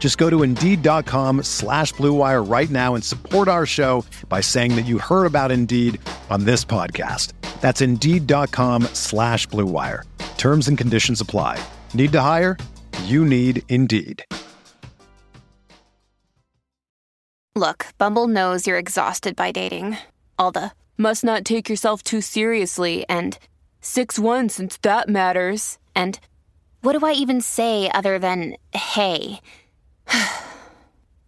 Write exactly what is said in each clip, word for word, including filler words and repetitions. Just go to Indeed.com slash Blue Wire right now and support our show by saying that you heard about Indeed on this podcast. That's Indeed.com slash Blue Wire. Terms and conditions apply. Need to hire? You need Indeed. Look, Bumble knows you're exhausted by dating. All the, must not take yourself too seriously, and six one since that matters, and what do I even say other than, hey...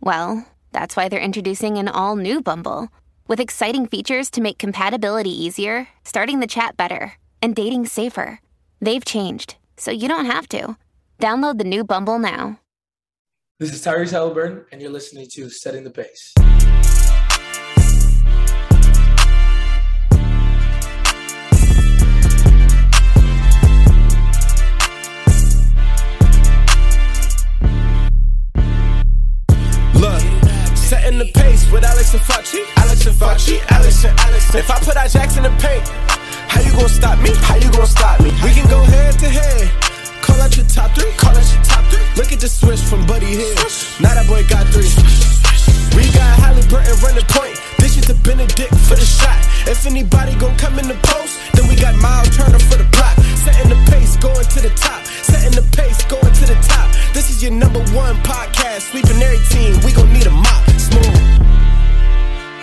Well, that's why they're introducing an all-new Bumble, with exciting features to make compatibility easier, starting the chat better, and dating safer. They've changed, so you don't have to. Download the new Bumble now. This is Tyrese Halliburton, and you're listening to Setting the Pace. Setting the pace with Alex and Fauci, Alex and Fauci, Alex and Alex. If I put our jacks in the paint, how you gonna stop me? How you gonna stop me? We can go head to head. Call out your top three, call out your top three. Look at the switch from Buddy Hill. Now that boy got three. We got Halliburton running point. This is the Benedict for the shot. If anybody gon' come in the post, then we got Miles Turner for the block. Setting the pace, going to the top. Setting the pace, going to the top. This is your number one podcast. Sweeping every team. We gon' need a mop.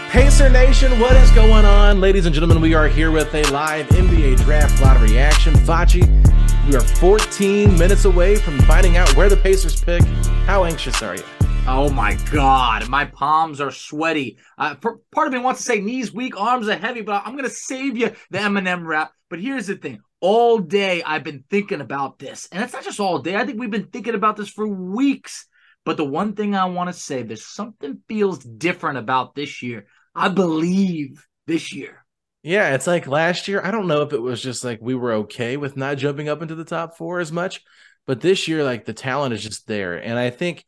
Pacer Nation, what is going on? Ladies and gentlemen, we are here with a live N B A Draft Lottery action. Fauci, we are fourteen minutes away from finding out where the Pacers pick. How anxious are you? Oh my God, my palms are sweaty. Uh, per- part of me wants to say knees weak, arms are heavy, but I'm going to save you the M and M wrap. But here's the thing. All day I've been thinking about this. And it's not just all day. I think we've been thinking about this for weeks. But the one thing I want to say, there's something feels different about this year. I believe this year. Yeah, it's like last year. I don't know if it was just like we were okay with not jumping up into the top four as much. But this year, like the talent is just there. And I think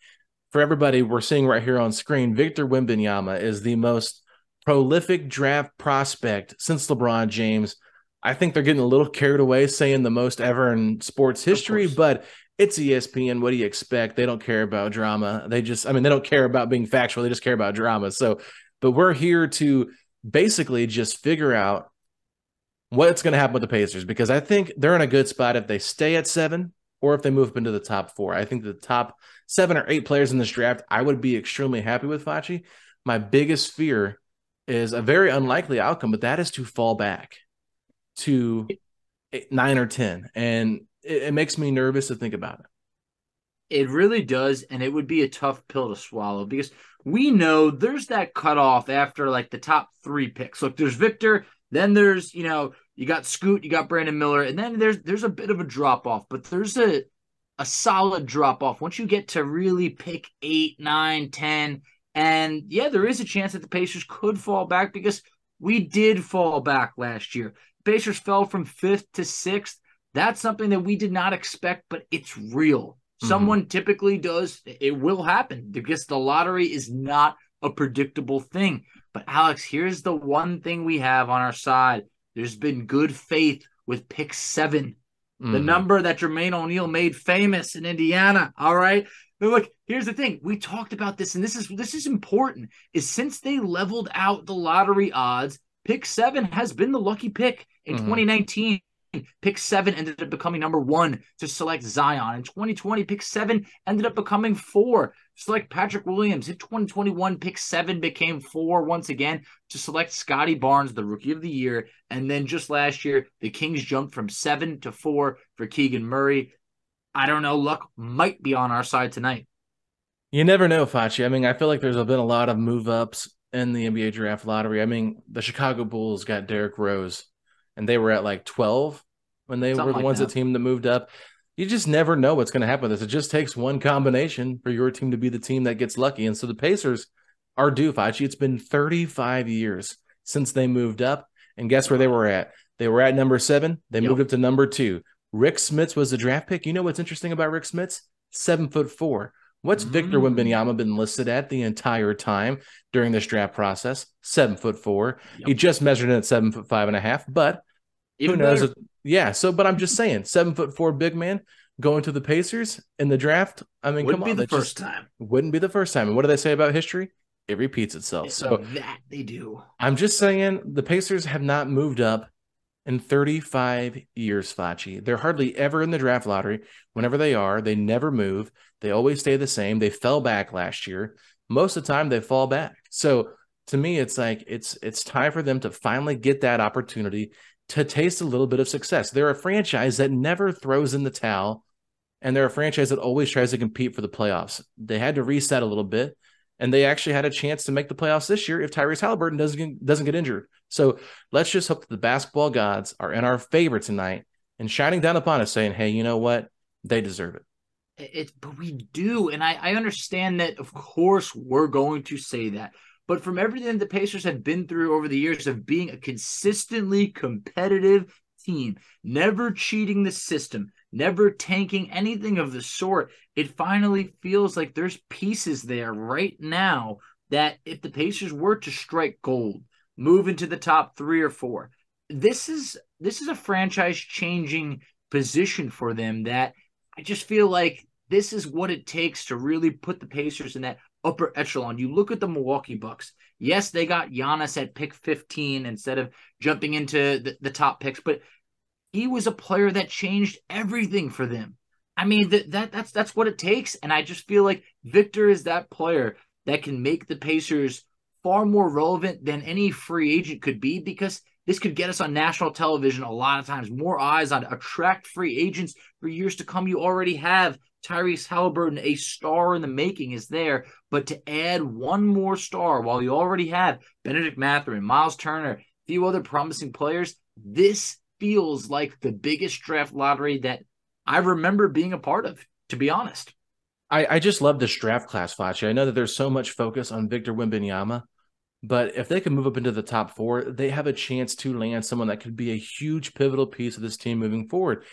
for everybody, we're seeing right here on screen, Victor Wembanyama is the most prolific draft prospect since LeBron James. I think they're getting a little carried away saying the most ever in sports history, but it's E S P N. What do you expect? They don't care about drama. They just, I mean, they don't care about being factual. They just care about drama. So, but we're here to basically just figure out what's going to happen with the Pacers, because I think they're in a good spot if they stay at seven or if they move up into the top four. I think the top seven or eight players in this draft, I would be extremely happy with. Fauci, my biggest fear is a very unlikely outcome, but that is to fall back to eight, nine or ten. And it makes me nervous to think about it. It really does, and it would be a tough pill to swallow because we know there's that cutoff after like the top three picks. Look, there's Victor, then there's, you know, you got Scoot, you got Brandon Miller, and then there's there's a bit of a drop-off, but there's a, a solid drop-off once you get to really pick eight, nine, ten, and yeah, there is a chance that the Pacers could fall back because we did fall back last year. Pacers fell from fifth to sixth. That's something that we did not expect, but it's real. Someone mm-hmm. typically does. It will happen because the lottery is not a predictable thing. But Alex, here's the one thing we have on our side. There's been good faith with pick seven, mm-hmm. the number that Jermaine O'Neal made famous in Indiana. All right. But look, here's the thing. We talked about this, and this is this is important, is since they leveled out the lottery odds, pick seven has been the lucky pick in mm-hmm. twenty nineteen. pick seven ended up becoming number one to select Zion. In twenty twenty, pick seven ended up becoming four to select Patrick Williams. In twenty twenty-one, pick seven became four once again to select Scotty Barnes, the Rookie of the Year. And then just last year, the Kings jumped from seven to four for Keegan Murray. I don't know. Luck might be on our side tonight. You never know, Fachi. I mean, I feel like there's been a lot of move-ups in the N B A draft lottery. I mean, the Chicago Bulls got Derrick Rose, and they were at like twelve when they Something were the like ones that. the team that moved up. You just never know what's going to happen with this. It just takes one combination for your team to be the team that gets lucky. And so the Pacers are due, Fachi. It's been thirty-five years since they moved up, and guess where they were at? They were at number seven. They yep. moved up to number two. Rick Smits was the draft pick. You know what's interesting about Rick Smits? Seven foot four. What's Victor Wembanyama been listed at the entire time during this draft process? Seven foot four. Yep. He just measured in at seven foot five and a half, but Even who knows? If, yeah. So, but I'm just saying, seven foot four big man going to the Pacers in the draft. I mean, wouldn't come on, be the first just, time. Wouldn't be the first time. And what do they say about history? It repeats itself. It's so that they do. I'm just saying, the Pacers have not moved up in thirty-five years, Fachi. They're hardly ever in the draft lottery. Whenever they are, they never move. They always stay the same. They fell back last year. Most of the time, they fall back. So to me, it's like it's it's time for them to finally get that opportunity to taste a little bit of success. They're a franchise that never throws in the towel, and they're a franchise that always tries to compete for the playoffs. They had to reset a little bit, and they actually had a chance to make the playoffs this year if Tyrese Halliburton doesn't, doesn't get injured. So let's just hope that the basketball gods are in our favor tonight and shining down upon us saying, hey, you know what? They deserve it. It, but we do, and I, I understand that, of course, we're going to say that. But from everything the Pacers have been through over the years of being a consistently competitive team, never cheating the system, never tanking anything of the sort, it finally feels like there's pieces there right now that if the Pacers were to strike gold, move into the top three or four, this is this is a franchise-changing position for them that I just feel like this is what it takes to really put the Pacers in that upper echelon. You look at the Milwaukee Bucks. Yes, they got Giannis at pick fifteen instead of jumping into the, the top picks, but he was a player that changed everything for them. I mean, that, that that's that's what it takes, and I just feel like Victor is that player that can make the Pacers far more relevant than any free agent could be, because this could get us on national television a lot of times, more eyes on, attract free agents for years to come. You already have Tyrese Halliburton, a star in the making, is there, but to add one more star while you already have Benedict Mathurin, Miles Turner, a few other promising players, this feels like the biggest draft lottery that I remember being a part of, to be honest. I, I just love this draft class, Fachi. I know that there's so much focus on Victor Wembanyama, but if they can move up into the top four, they have a chance to land someone that could be a huge pivotal piece of this team moving forward.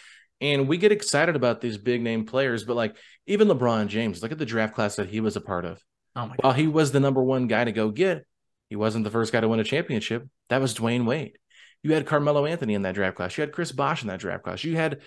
And we get excited about these big-name players, but, like, even LeBron James, look at the draft class that he was a part of. Oh my God. While he was the number one guy to go get, he wasn't the first guy to win a championship. That was Dwayne Wade. You had Carmelo Anthony in that draft class. You had Chris Bosh in that draft class. You had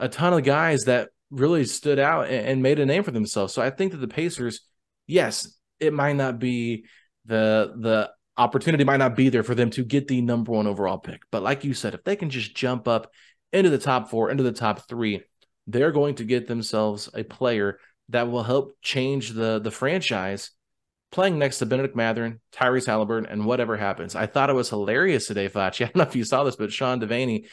a ton of guys that really stood out and, and made a name for themselves. So I think that the Pacers, yes, it might not be the the opportunity might not be there for them to get the number one overall pick. But like you said, if they can just jump up into the top four, into the top three, they're going to get themselves a player that will help change the, the franchise, playing next to Benedict Mathurin, Tyrese Halliburton, and whatever happens. I thought it was hilarious today, Fachi. I don't know if you saw this, but Sean Devaney,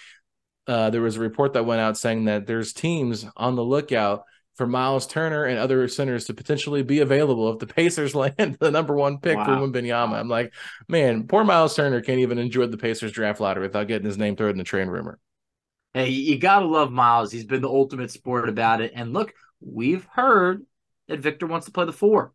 uh, there was a report that went out saying that there's teams on the lookout for Miles Turner and other centers to potentially be available if the Pacers land the number one pick wow. for Wembanyama. I'm like, man, poor Miles Turner can't even enjoy the Pacers draft lottery without getting his name thrown in the train rumor. Hey, you got to love Miles. He's been the ultimate sport about it. And look, we've heard that Victor wants to play the four.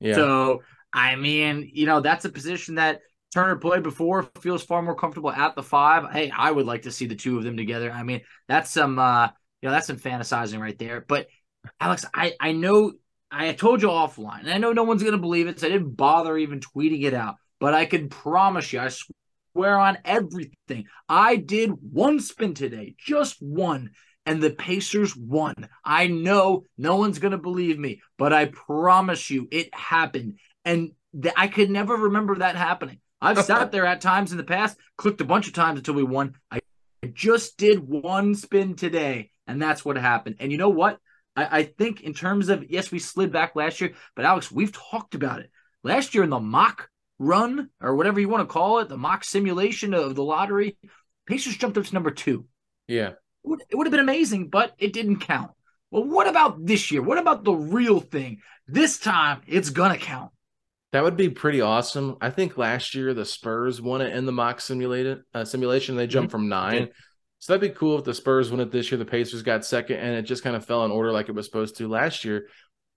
Yeah. So, I mean, you know, that's a position that Turner played before, feels far more comfortable at the five. Hey, I would like to see the two of them together. I mean, that's some, uh, you know, that's some fantasizing right there. But, Alex, I, I know I told you offline, and I know no one's going to believe it, so I didn't bother even tweeting it out. But I can promise you, I swear. We're on everything. I did one spin today, just one, and the Pacers won. I know no one's going to believe me, but I promise you it happened. And th- I could never remember that happening. I've sat there at times in the past, clicked a bunch of times until we won. I just did one spin today, and that's what happened. And you know what? I, I think in terms of, yes, we slid back last year, but Alex, we've talked about it. Last year in the mock run, or whatever you want to call it, the mock simulation of the lottery, Pacers jumped up to number two. Yeah. It would, it would have been amazing, but it didn't count. Well, what about this year? What about the real thing? This time, it's going to count. That would be pretty awesome. I think last year the Spurs won it in the mock simulated uh, simulation. They jumped mm-hmm. from nine. Yeah. So that'd be cool if the Spurs won it this year. The Pacers got second, and it just kind of fell in order like it was supposed to last year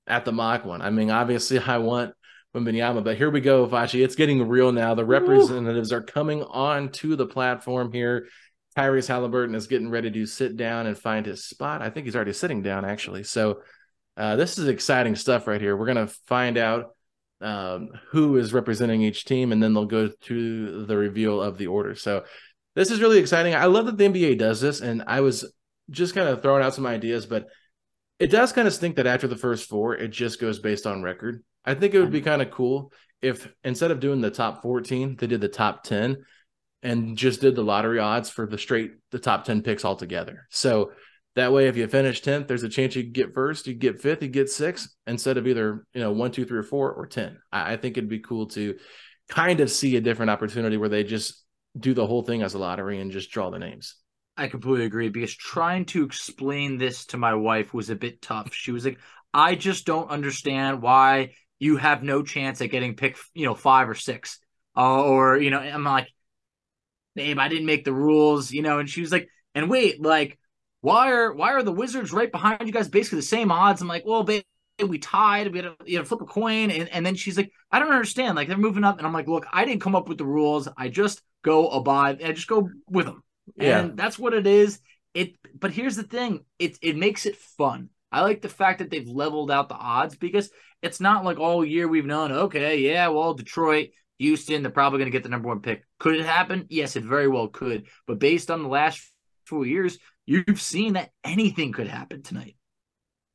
at the mock one. I mean, obviously I want Wembanyama, but here we go, Fachi. It's getting real now. The representatives Ooh. are coming on to the platform here. Tyrese Halliburton is getting ready to sit down and find his spot. I think he's already sitting down, actually. So uh, this is exciting stuff right here. We're going to find out um who is representing each team, and then they'll go to the reveal of the order. So this is really exciting. I love that the N B A does this, and I was just kind of throwing out some ideas, but it does kind of stink that after the first four it just goes based on record. I think it would be kind of cool if instead of doing the top fourteen they did the top ten and just did the lottery odds for the straight the top ten picks altogether. So that way, if you finish tenth, there's a chance you get first, you get fifth, you get sixth, instead of either, you know, one, two, three, or four, or ten. I, I think it'd be cool to kind of see a different opportunity where they just do the whole thing as a lottery and just draw the names. I completely agree, because trying to explain this to my wife was a bit tough. She was like, I just don't understand why you have no chance at getting picked, you know, five or six. Uh, or, you know, I'm like, babe, I didn't make the rules, you know, and she was like, and wait, like, Why are why are the Wizards right behind you guys? Basically the same odds. I'm like, well, babe, we tied. We had to, you know, flip a coin, and, and then she's like, I don't understand. Like, they're moving up, and I'm like, look, I didn't come up with the rules. I just go abide. I just go with them, yeah. And that's what it is. It. But here's the thing. It it makes it fun. I like the fact that they've leveled out the odds, because it's not like all year we've known. Okay, yeah, well, Detroit, Houston, they're probably going to get the number one pick. Could it happen? Yes, it very well could. But based on the last four years, you've seen that anything could happen tonight.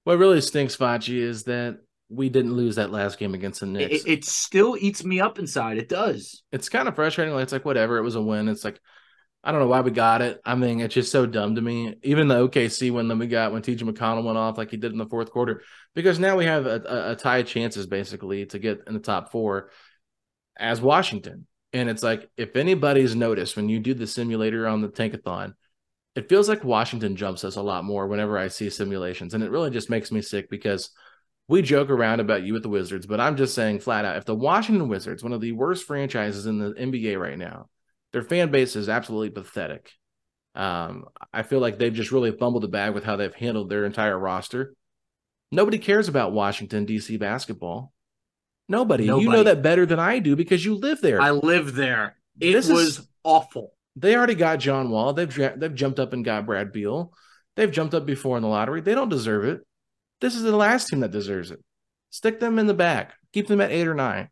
What really stinks, Fachi, is that we didn't lose that last game against the Knicks. It, it still eats me up inside. It does. It's kind of frustrating. Like, it's like, whatever. It was a win. It's like, I don't know why we got it. I mean, it's just so dumb to me. Even the O K C win that we got when T J McConnell went off like he did in the fourth quarter. Because now we have a, a, a tie chances, basically, to get in the top four as Washington. And it's like, if anybody's noticed when you do the simulator on the Tankathon, it feels like Washington jumps us a lot more whenever I see simulations. And it really just makes me sick, because we joke around about you with the Wizards, but I'm just saying flat out, if the Washington Wizards, one of the worst franchises in the N B A right now, their fan base is absolutely pathetic. Um, I feel like they've just really fumbled the bag with how they've handled their entire roster. Nobody cares about Washington, D C basketball. Nobody. Nobody. You know that better than I do, because you live there. I live there. It this was is- awful. They already got John Wall. They've they've jumped up and got Brad Beal. They've jumped up before in the lottery. They don't deserve it. This is the last team that deserves it. Stick them in the back. Keep them at eight or nine.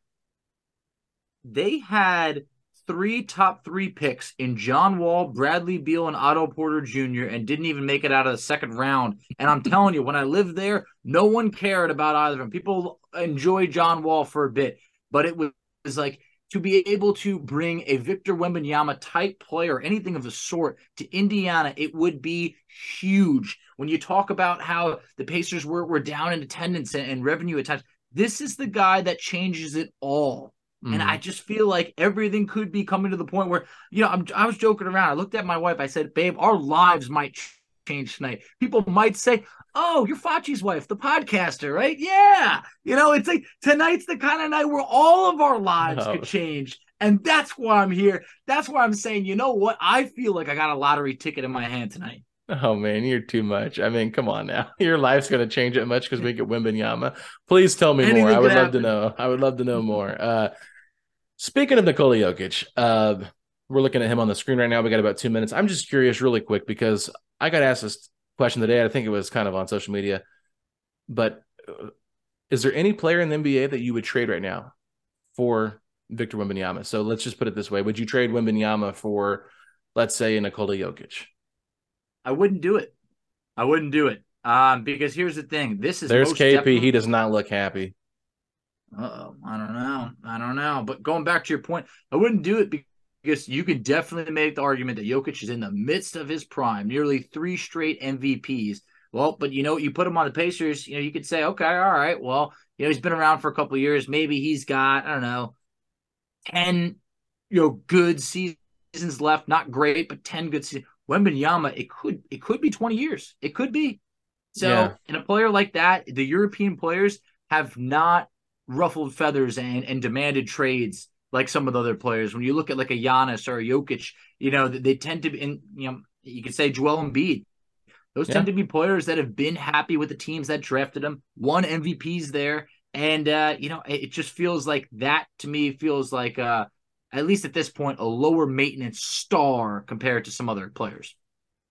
They had three top three picks in John Wall, Bradley Beal, and Otto Porter Junior, and didn't even make it out of the second round. And I'm telling you, when I lived there, no one cared about either of them. People enjoyed John Wall for a bit, but it was, it was like, to be able to bring a Victor Wembanyama-type player, anything of the sort, to Indiana, it would be huge. When you talk about how the Pacers were, were down in attendance and, and revenue attached, this is the guy that changes it all. Mm-hmm. And I just feel like everything could be coming to the point where, you know, I'm, I was joking around. I looked at my wife. I said, babe, our lives might change tonight. People might say, oh, you're Fachi's wife, the podcaster, right? Yeah. You know, it's like tonight's the kind of night where all of our lives no. could change. And that's why I'm here. That's why I'm saying, you know what? I feel like I got a lottery ticket in my hand tonight. Oh, man, you're too much. I mean, come on now. Your life's going to change it much because we get Wembanyama. Please tell me Anything more. I would happen. love to know. I would love to know more. Uh, speaking of Nikola Jokic, uh, we're looking at him on the screen right now. We got about two minutes. I'm just curious really quick, because I got asked this question today. I think it was kind of on social media, but is there any player in the N B A that you would trade right now for Victor Wembanyama? So let's just put it this way. Would you trade Wembanyama for, let's say, Nikola Jokic? I wouldn't do it. I wouldn't do it. Um, because here's the thing. This is There's K P. Definitely... He does not look happy. Uh-oh. I don't know. I don't know. But going back to your point, I wouldn't do it Vegas, you can definitely make the argument that Jokic is in the midst of his prime, nearly three straight M V Ps. Well, but you know, you put him on the Pacers, you know, you could say, okay, all right, well, you know, he's been around for a couple of years. Maybe he's got, I don't know, ten, you know, good seasons left. Not great, but ten good seasons. Wembanyama, it could, it could be twenty years. It could be. So, yeah. And a player like that, the European players have not ruffled feathers and, and demanded trades like some of the other players. When you look at like a Giannis or a Jokic, you know, they tend to be in, you know, you could say Joel Embiid. Those yeah. tend to be players that have been happy with the teams that drafted them, won M V Ps there. And, uh, you know, it, it just feels like that to me feels like, uh, at least at this point, a lower maintenance star compared to some other players.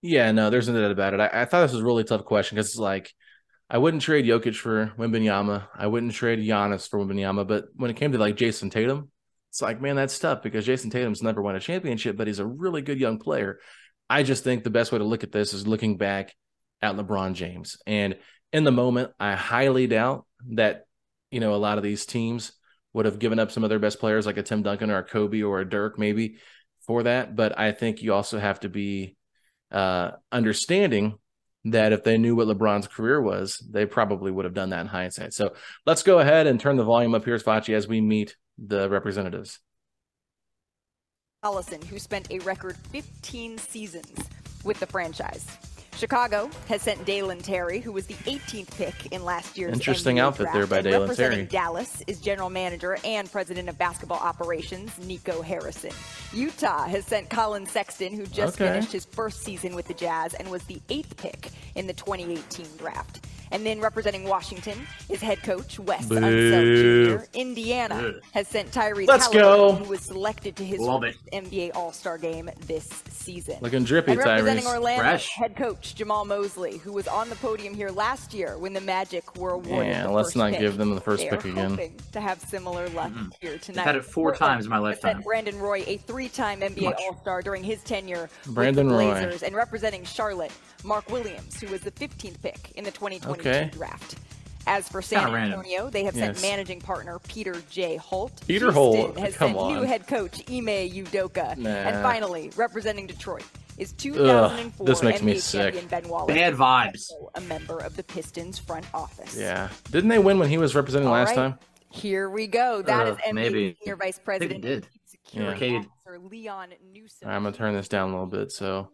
Yeah, no, there's no doubt about it. I, I thought this was a really tough question because it's like, I wouldn't trade Jokic for Wembanyama. I wouldn't trade Giannis for Wembanyama. But when it came to like Jason Tatum, it's like, man, that's tough because Jason Tatum's never won a championship, but he's a really good young player. I just think the best way to look at this is looking back at LeBron James. And in the moment, I highly doubt that, you know, a lot of these teams would have given up some of their best players like a Tim Duncan or a Kobe or a Dirk maybe for that. But I think you also have to be uh, understanding that if they knew what LeBron's career was, they probably would have done that in hindsight. So let's go ahead and turn the volume up here, Sfachi, as we meet the representatives. Collison, who spent a record fifteen seasons with the franchise. Chicago has sent Dalen Terry, who was the eighteenth pick in last year's Interesting N B A outfit draft. There by Dalen Terry. Dallas is general manager and president of basketball operations, Nico Harrison. Utah has sent Colin Sexton, who just okay. finished his first season with the Jazz and was the eighth pick in the twenty eighteen draft. And then representing Washington is head coach Wes Unseld Junior Indiana Boo. Has sent Tyrese Halliburton, who was selected to his N B A All-Star game this season. Looking drippy, and representing Tyrese. Orlando, Fresh. Head coach Jamal Mosley, who was on the podium here last year when the Magic were awarded yeah, the let's first not pick. Give them the first They're pick again. Hoping to have similar luck mm-hmm. here tonight. I've had it four Portland times in my lifetime. Brandon Roy, a three-time N B A Much. All-Star during his tenure Brandon with the Blazers, Roy. And representing Charlotte, Mark Williams, who was the fifteenth pick in the twenty twenty. Okay. Okay. Draft. As for San Antonio, they have sent yes. managing partner Peter J. Holt. Peter Houston Holt has Come sent on. New head coach Ime Udoka, nah. and finally representing Detroit is two thousand four Ugh, this makes N B A me sick. Champion Ben Wallace. Bad vibes. A member of the Pistons front office. Yeah, didn't they win when he was representing All last right. time? Here we go. That Ugh, is N B A senior vice president, did. Security yeah. officer Leon Newsom. Right, I'm gonna turn this down a little bit, so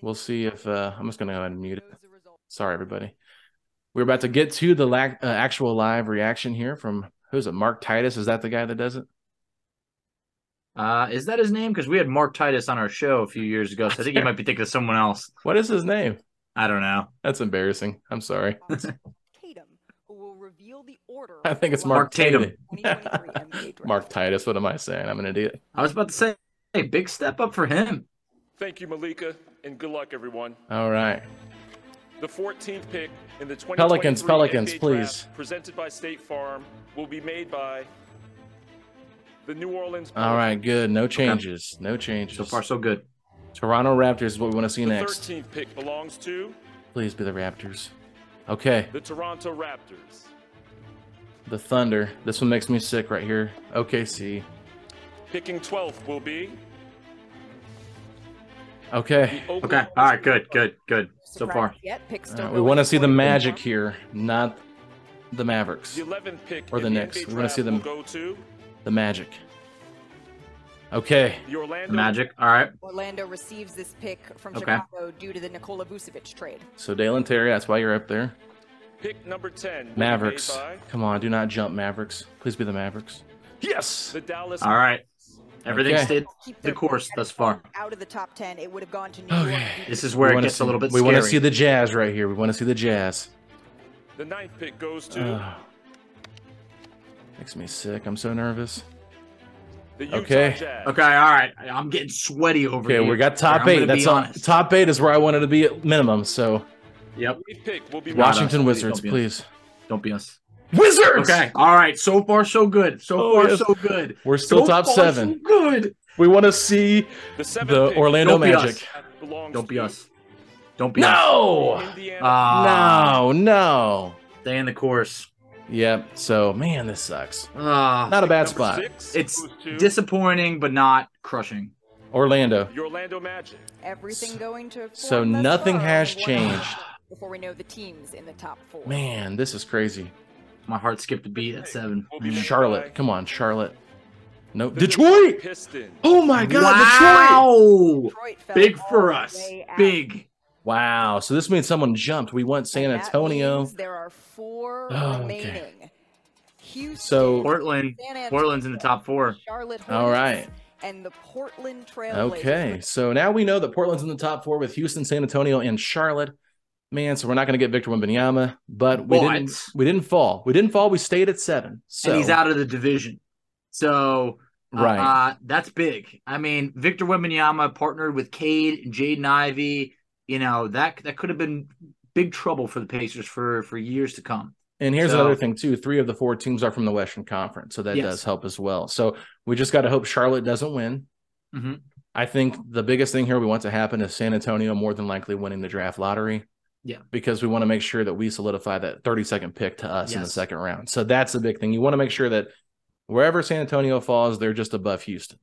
we'll see if uh, I'm just gonna go ahead and mute it. Sorry, everybody. We're about to get to the la- uh, actual live reaction here from, who's it, Mark Titus? Is that the guy that does it? Uh, is that his name? Because we had Mark Titus on our show a few years ago, so I think you might be thinking of someone else. What is his name? I don't know. That's embarrassing. I'm sorry. Tatum, who will reveal the order. I think it's Mark Tatum. Mark Titus, what am I saying? I'm an idiot. I was about to say, hey, big step up for him. Thank you, Malika, and good luck, everyone. All right. The fourteenth pick in the twenty twenty-three Pelicans, Pelicans, N B A please. Draft presented by State Farm will be made by the New Orleans. All right, good. No changes. Okay. No changes. So far, so good. Toronto Raptors is what we want to see the next. The thirteenth pick belongs to. Please be the Raptors. Okay. The Toronto Raptors. The Thunder. This one makes me sick right here. O K C. Picking twelfth will be. Okay. Okay. All right. Good. Good. Good. So far. Right, we want to see the Magic here, not the Mavericks the pick or the Knicks. We want to see them go to the Magic. Okay. The Orlando, Magic. All right. Orlando receives this pick from okay. Chicago due to the Nikola Vucevic trade. So Dalen Terry, that's why you're up there. Pick number ten. Mavericks. Come on, do not jump, Mavericks. Please be the Mavericks. Yes. The Dallas. All right. Everything okay. stayed the course thus far. Out of the top ten, it would have gone to New York. Okay. This is where we it gets see, a little bit we scary. We want to see the Jazz right here. We want to see the Jazz. The ninth pick goes to. Uh, makes me sick. I'm so nervous. The Utah okay. Jazz. Okay. All right. I'm getting sweaty over okay, here. Okay. We got top eight. That's on. Top eight is where I wanted to be at minimum. So. Yep. We'll be Washington Wizards, don't please. Don't be us. Wizards. Okay. All right. So far, so good. So oh, far, yes. so good. We're still so top far, seven. So good. We want to see the, the Orlando Don't Magic. Be Don't be us. Don't be no! us. No. Uh, no. No. Stay in the course. Yep. So, man, this sucks. Uh, not a bad spot. Six, it's disappointing, but not crushing. Orlando. The Orlando Magic. Everything going to. So nothing has changed. Before we know the teams in the top four. Man, this is crazy. My heart skipped a beat at seven. We'll Charlotte. Come on, Charlotte. No, Detroit. Detroit. Oh my God, wow. Detroit. Detroit Big for us. Big. Wow. So this means someone jumped. We went San Antonio. There are four oh, remaining. Okay. Houston, so Portland. Antonio, Portland's in the top four. Charlotte Hornets. All right. And the Portland Trail Blazers. Okay. So now we know that Portland's in the top four with Houston, San Antonio, and Charlotte. Man, so we're not going to get Victor Wembanyama, but we what? didn't. We didn't fall. We didn't fall. We stayed at seven. So and he's out of the division. So right, uh, that's big. I mean, Victor Wembanyama partnered with Cade and Jaden Ivey. You know that that could have been big trouble for the Pacers for for years to come. And here's so, another thing too: three of the four teams are from the Western Conference, so that yes. does help as well. So we just got to hope Charlotte doesn't win. Mm-hmm. I think the biggest thing here we want to happen is San Antonio more than likely winning the draft lottery. Yeah, because we want to make sure that we solidify that thirty-second pick to us yes. in the second round. So that's the big thing. You want to make sure that wherever San Antonio falls, they're just above Houston.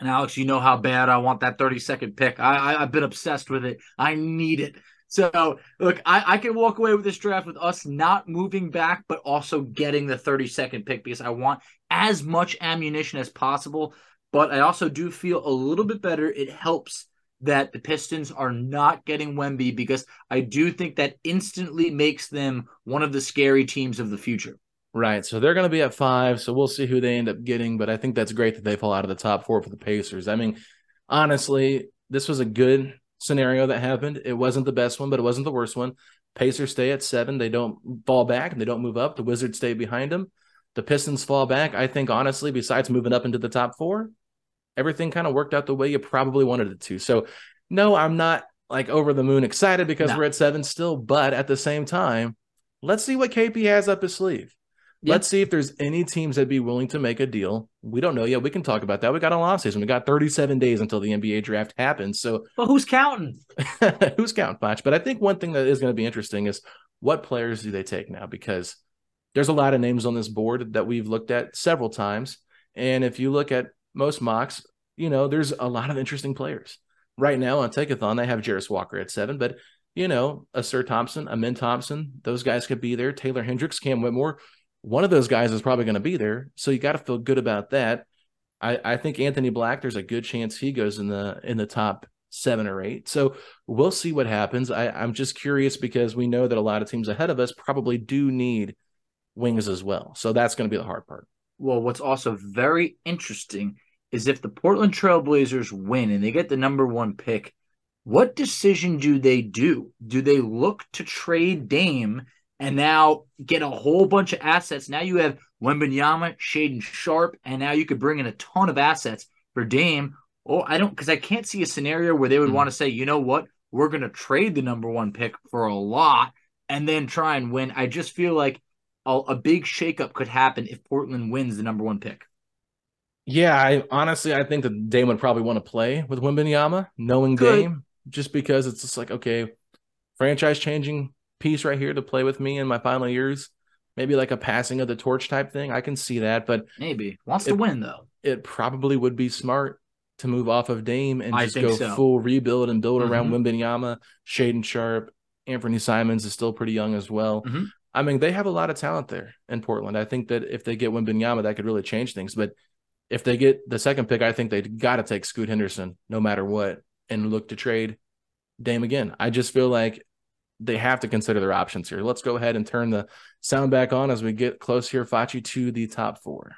And, Alex, you know how bad I want that thirty-second pick. I, I, I've been obsessed with it. I need it. So, look, I, I can walk away with this draft with us not moving back, but also getting the thirty-second pick because I want as much ammunition as possible. But I also do feel a little bit better. It helps that the Pistons are not getting Wemby because I do think that instantly makes them one of the scary teams of the future. Right, so they're going to be at five, so we'll see who they end up getting, but I think that's great that they fall out of the top four for the Pacers. I mean, honestly, this was a good scenario that happened. It wasn't the best one, but it wasn't the worst one. Pacers stay at seven. They don't fall back, and they don't move up. The Wizards stay behind them. The Pistons fall back. I think, honestly, besides moving up into the top four, everything kind of worked out the way you probably wanted it to. So, no, I'm not like over the moon excited because no. we're at seven still. But at the same time, let's see what K P has up his sleeve. Yep. Let's see if there's any teams that'd be willing to make a deal. We don't know yet. We can talk about that. We got an offseason. We got thirty-seven days until the N B A draft happens. So, but who's counting? Who's counting, Potch? But I think one thing that is going to be interesting is what players do they take now? Because there's a lot of names on this board that we've looked at several times. And if you look at most mocks, you know, there's a lot of interesting players. Right now on Take-A-Thon, they have Jarace Walker at seven, but, you know, a Sir Thompson, a Min Thompson, those guys could be there. Taylor Hendricks, Cam Whitmore, one of those guys is probably going to be there, so you got to feel good about that. I, I think Anthony Black, there's a good chance he goes in the in the top seven or eight, so we'll see what happens. I, I'm just curious because we know that a lot of teams ahead of us probably do need wings as well, so that's going to be the hard part. Well, what's also very interesting is if the Portland Trail Blazers win and they get the number one pick, what decision do they do? Do they look to trade Dame and now get a whole bunch of assets? Now you have Wembanyama, Shaden Sharp, and now you could bring in a ton of assets for Dame. Oh, I don't, because I can't see a scenario where they would mm-hmm. want to say, you know what, we're going to trade the number one pick for a lot and then try and win. I just feel like a, a big shakeup could happen if Portland wins the number one pick. Yeah, I honestly, I think that Dame would probably want to play with Wembanyama, knowing Good. Dame, just because it's just like, okay, franchise-changing piece right here to play with me in my final years. Maybe like a passing of the torch type thing. I can see that, but... Maybe. Wants it, to win, though. It probably would be smart to move off of Dame and just go so. full rebuild and build mm-hmm. around Wembanyama, Shaden Sharp. Anthony Simons is still pretty young as well. Mm-hmm. I mean, they have a lot of talent there in Portland. I think that if they get Wembanyama, that could really change things, but... If they get the second pick, I think they got to take Scoot Henderson no matter what and look to trade Dame again. I just feel like they have to consider their options here. Let's go ahead and turn the sound back on as we get close here, Fachi, to the top four.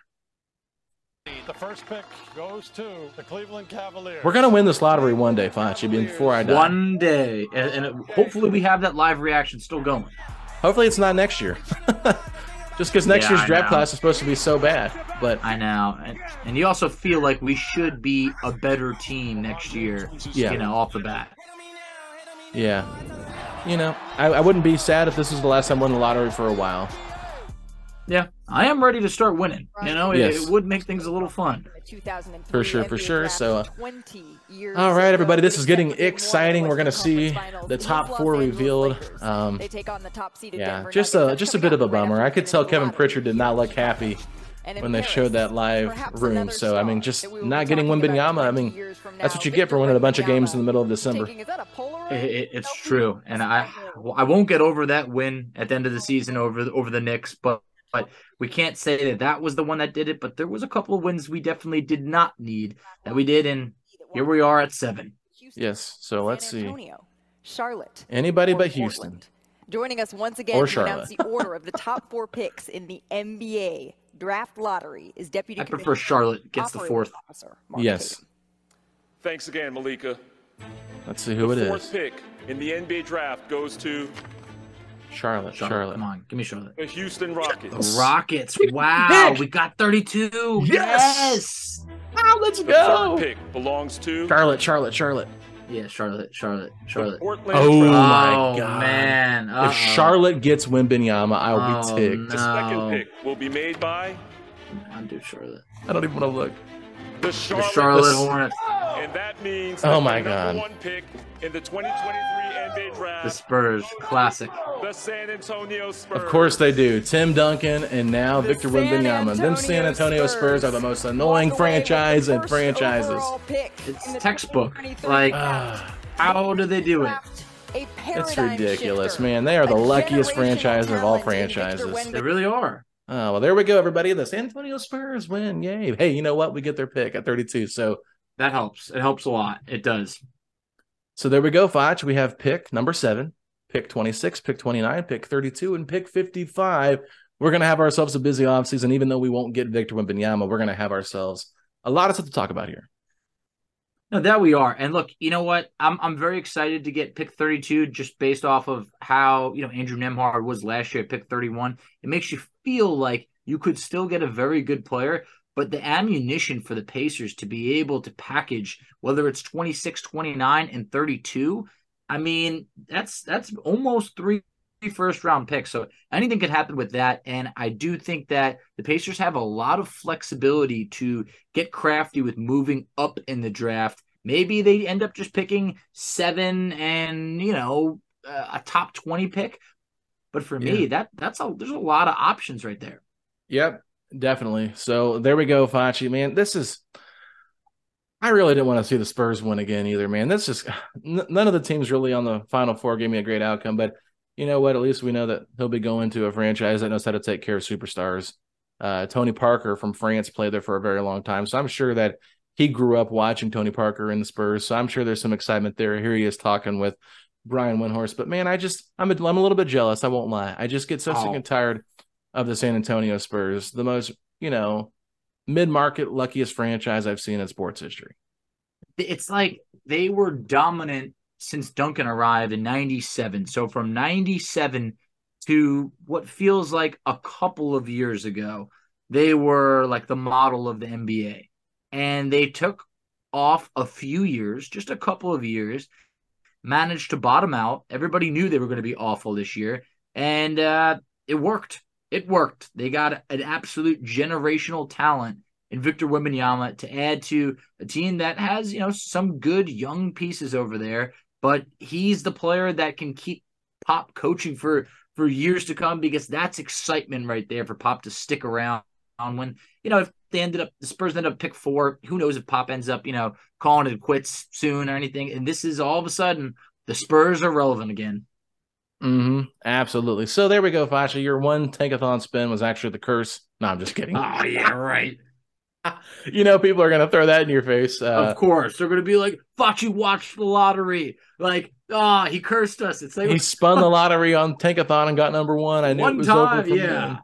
The first pick goes to the Cleveland Cavaliers. We're going to win this lottery one day, Fachi, before I die. One day. And, and hopefully we have that live reaction still going. Hopefully it's not next year. Just because next yeah, year's I draft know. class is supposed to be so bad. But I know. And, and you also feel like we should be a better team next year, yeah. you know, off the bat. Yeah. You know, I, I wouldn't be sad if this was the last time I won the lottery for a while. Yeah, I am ready to start winning. You know, yes. it, it would make things a little fun. For sure, for sure. So, uh, all right, everybody, this is getting exciting. We're going to see the top four revealed. Um, yeah, just a, just a bit of a bummer. I could tell Kevin Pritchard did not look happy when they showed that live room. So, I mean, just not getting Wembanyama. I mean, that's what you get for winning a bunch of games in the middle of December. It, it's true. And I I won't get over that win at the end of the season over over the Knicks, but But we can't say that that was the one that did it, but there was a couple of wins we definitely did not need that we did, and here we are at seven. Yes, so let's see. Charlotte. Anybody but Houston. Joining us once again to announce the order of the top four picks in the N B A draft lottery is Deputy. I prefer Charlotte gets the fourth. Yes. Thanks again, Malika. Let's see who it is. The fourth pick in the N B A draft goes to... Charlotte, Charlotte, Charlotte. Come on, give me Charlotte. The Houston Rockets. The Rockets. Wow, we got thirty-two. Yes. yes. Oh, let's the go. The pick belongs to Charlotte, Charlotte, Charlotte. Yeah, Charlotte, Charlotte, Charlotte. Portland oh, Trail. my God. Man. Uh-oh. If Charlotte gets Wembanyama, I'll oh, be ticked. No. The second pick will be made by... I'll do Charlotte. I don't even want to look. The Charlotte, the Charlotte Hornets. And that means oh my God. One pick in the twenty twenty-three N B A draft. The Spurs, classic. The San Antonio Spurs. Of course they do. Tim Duncan and now the Victor Wembanyama. Them San Antonio Spurs, Spurs are the most annoying franchise in franchises. It's textbook. Like, uh, how do they do it? It's ridiculous, shifter. man. They are the luckiest franchise of all franchises. They really are. Oh, well, there we go, everybody. The San Antonio Spurs win. Yay. Hey, you know what? We get their pick at thirty-two, so... That helps. It helps a lot. It does. So there we go, Foch. We have pick number seven, pick twenty-six, pick twenty-nine, pick thirty-two, and pick fifty-five. We're going to have ourselves a busy offseason. Even though we won't get Victor Wembanyama, we're going to have ourselves a lot of stuff to talk about here. No, that we are. And look, you know what? I'm I'm very excited to get pick thirty-two just based off of how, you know, Andrew Nembhard was last year at pick thirty-one. It makes you feel like you could still get a very good player. But the ammunition for the Pacers to be able to package, whether it's twenty-six, twenty-nine, and thirty-two, I mean, that's that's almost three first-round picks. So anything could happen with that. And I do think that the Pacers have a lot of flexibility to get crafty with moving up in the draft. Maybe they end up just picking seven and, you know, a top twenty pick. But for me, yeah. that that's a, there's a lot of options right there. Yep. Definitely. So there we go, Fachi. Man, this is – I really didn't want to see the Spurs win again either, man. That's just n- – none of the teams really on the Final Four gave me a great outcome. But you know what? At least we know that he'll be going to a franchise that knows how to take care of superstars. Uh, Tony Parker from France played there for a very long time. So I'm sure that he grew up watching Tony Parker in the Spurs. So I'm sure there's some excitement there. Here he is talking with Brian Windhorst. But, man, I just – I'm a, I'm a little bit jealous. I won't lie. I just get so oh. sick and tired of the San Antonio Spurs, the most, you know, mid-market luckiest franchise I've seen in sports history. It's like they were dominant since Duncan arrived in ninety-seven. So from ninety-seven to what feels like a couple of years ago, they were like the model of the N B A. And they took off a few years, just a couple of years, managed to bottom out. Everybody knew they were going to be awful this year. And uh, it worked. It worked. They got an absolute generational talent in Victor Wembanyama to add to a team that has, you know, some good young pieces over there, but he's the player that can keep Pop coaching for, for years to come, because that's excitement right there for Pop to stick around on when, you know, if they ended up, the Spurs ended up pick four, who knows if Pop ends up, you know, calling it quits soon or anything. And this is all of a sudden the Spurs are relevant again. Mm-hmm. Absolutely. So there we go, Fasha. Your one tankathon spin was actually the curse. No, I'm just kidding. Oh, yeah, right. You know, people are going to throw that in your face. Uh, of course. They're going to be like, Fachi watched the lottery. Like, ah, oh, he cursed us. It's like he spun the lottery on tankathon and got number one. I knew one it was time, over for yeah. me.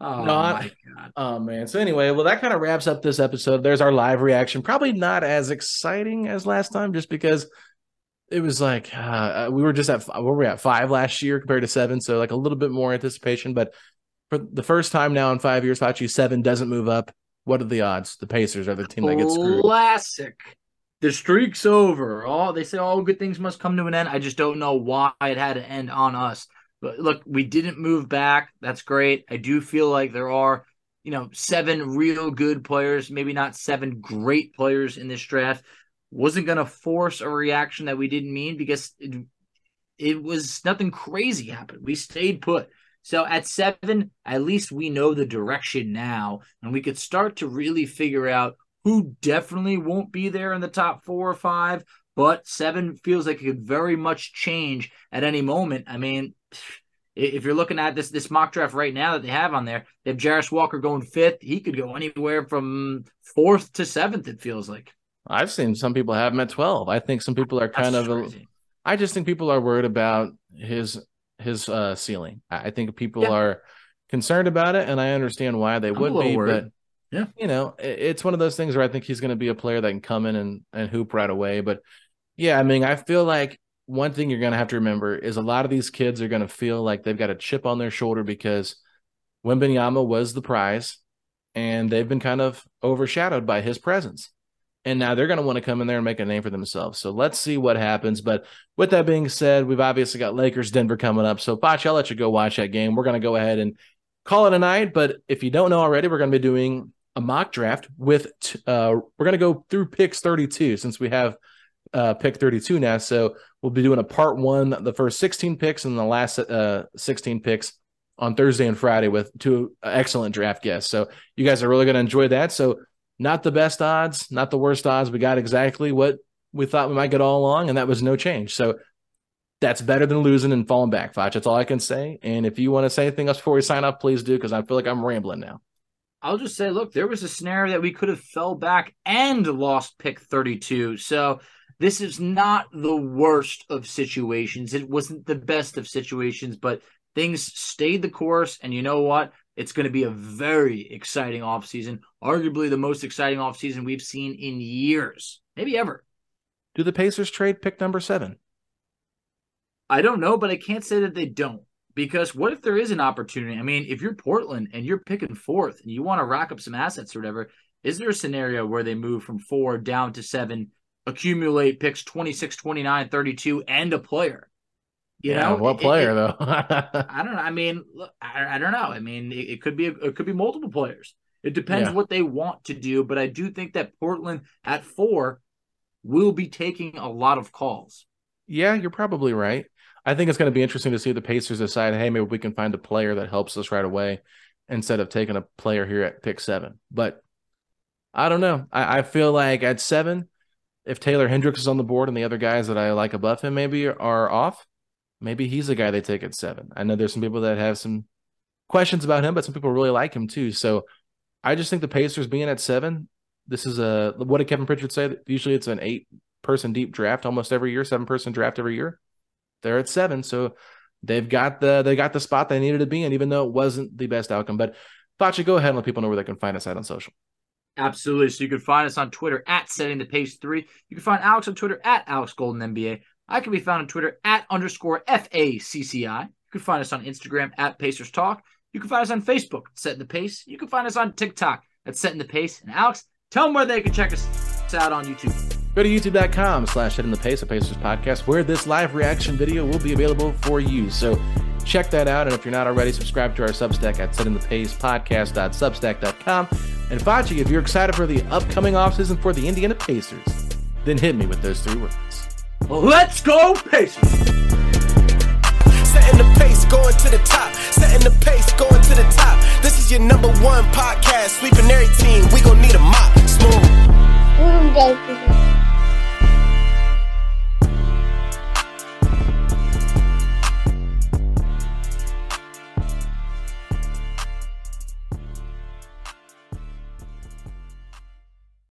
Oh, not, my God. Oh, man. So anyway, well, that kind of wraps up this episode. There's our live reaction. Probably not as exciting as last time, just because it was like uh, we were just at what were we at five last year compared to seven, so like a little bit more anticipation. But for the first time now in five years, Fachi, seven doesn't move up. What are the odds? The Pacers are the team that gets screwed. Classic. The streak's over. All oh, they say all good things must come to an end. I just don't know why it had to end on us. But look, we didn't move back. That's great. I do feel like there are, you know, seven real good players, maybe not seven great players in this draft. Wasn't going to force a reaction that we didn't mean because it, it was nothing crazy happened. We stayed put. So at seven, at least we know the direction now, and we could start to really figure out who definitely won't be there in the top four or five, but seven feels like it could very much change at any moment. I mean, if you're looking at this this mock draft right now that they have on there, they have Jarace Walker going fifth. He could go anywhere from fourth to seventh, it feels like. I've seen some people have him at twelve. I think some people are kind That's of – I just think people are worried about his – his uh, ceiling. I think people yeah. are concerned about it, and I understand why they I'm would be, worried. But yeah, you know, it, it's one of those things where I think he's going to be a player that can come in and, and hoop right away. But yeah, I mean, I feel like one thing you're going to have to remember is a lot of these kids are going to feel like they've got a chip on their shoulder because Wembanyama was the prize, and they've been kind of overshadowed by his presence. And now they're going to want to come in there and make a name for themselves. So let's see what happens. But with that being said, we've obviously got Lakers, Denver coming up. So, Bosh, I'll let you go watch that game. We're going to go ahead and call it a night. But if you don't know already, we're going to be doing a mock draft with uh, – we're going to go through picks thirty-two since we have uh, pick thirty-two now. So we'll be doing a part one, the first sixteen picks and the last uh, sixteen picks on Thursday and Friday with two excellent draft guests. So you guys are really going to enjoy that. So – not the best odds, not the worst odds. We got exactly what we thought we might get all along, and that was no change. So that's better than losing and falling back, Foch. That's all I can say. And if you want to say anything else before we sign off, please do, because I feel like I'm rambling now. I'll just say, look, there was a scenario that we could have fell back and lost pick thirty-two. So this is not the worst of situations. It wasn't the best of situations, but things stayed the course, and you know what? It's going to be a very exciting offseason, arguably the most exciting offseason we've seen in years, maybe ever. Do the Pacers trade pick number seven? I don't know, but I can't say that they don't, because what if there is an opportunity? I mean, if you're Portland and you're picking fourth and you want to rack up some assets or whatever, is there a scenario where they move from four down to seven, accumulate picks twenty-six, twenty-nine, thirty-two, and a player? You yeah, know, what player it, it, though? I don't know. I mean, look, I, I don't know. I mean, it, it could be a, it could be multiple players. It depends yeah. what they want to do, but I do think that Portland at four will be taking a lot of calls. Yeah, you're probably right. I think it's going to be interesting to see the Pacers decide, hey, maybe we can find a player that helps us right away instead of taking a player here at pick seven. But I don't know. I, I feel like at seven, if Taylor Hendricks is on the board and the other guys that I like above him maybe are off, maybe he's a the guy they take at seven. I know there's some people that have some questions about him, but some people really like him too. So I just think the Pacers being at seven, this is a, what did Kevin Pritchard say? Usually it's an eight person deep draft almost every year, seven person draft every year. They're at seven. So they've got the, they got the spot they needed to be in, even though it wasn't the best outcome. But Bacha, go ahead and let people know where they can find us at on social. Absolutely. So you can find us on Twitter at setting the pace three. You can find Alex on Twitter at Alex Golden N B A. I can be found on Twitter at underscore F A C C I. You can find us on Instagram at Pacers Talk. You can find us on Facebook at Setting the Pace. You can find us on TikTok at Setting the Pace. And Alex, tell them where they can check us out on YouTube. Go to youtube.com slash Setting the Pace, a Pacers podcast, where this live reaction video will be available for you. So check that out. And if you're not already, subscribe to our Substack at setting the pace podcast dot substack dot com. And Fachi, if you're excited for the upcoming offseason for the Indiana Pacers, then hit me with those three words. Let's go Pacers! Setting the pace, going to the top. Setting the pace, going to the top. This is your number one podcast. Sweeping every team, we gon' need them.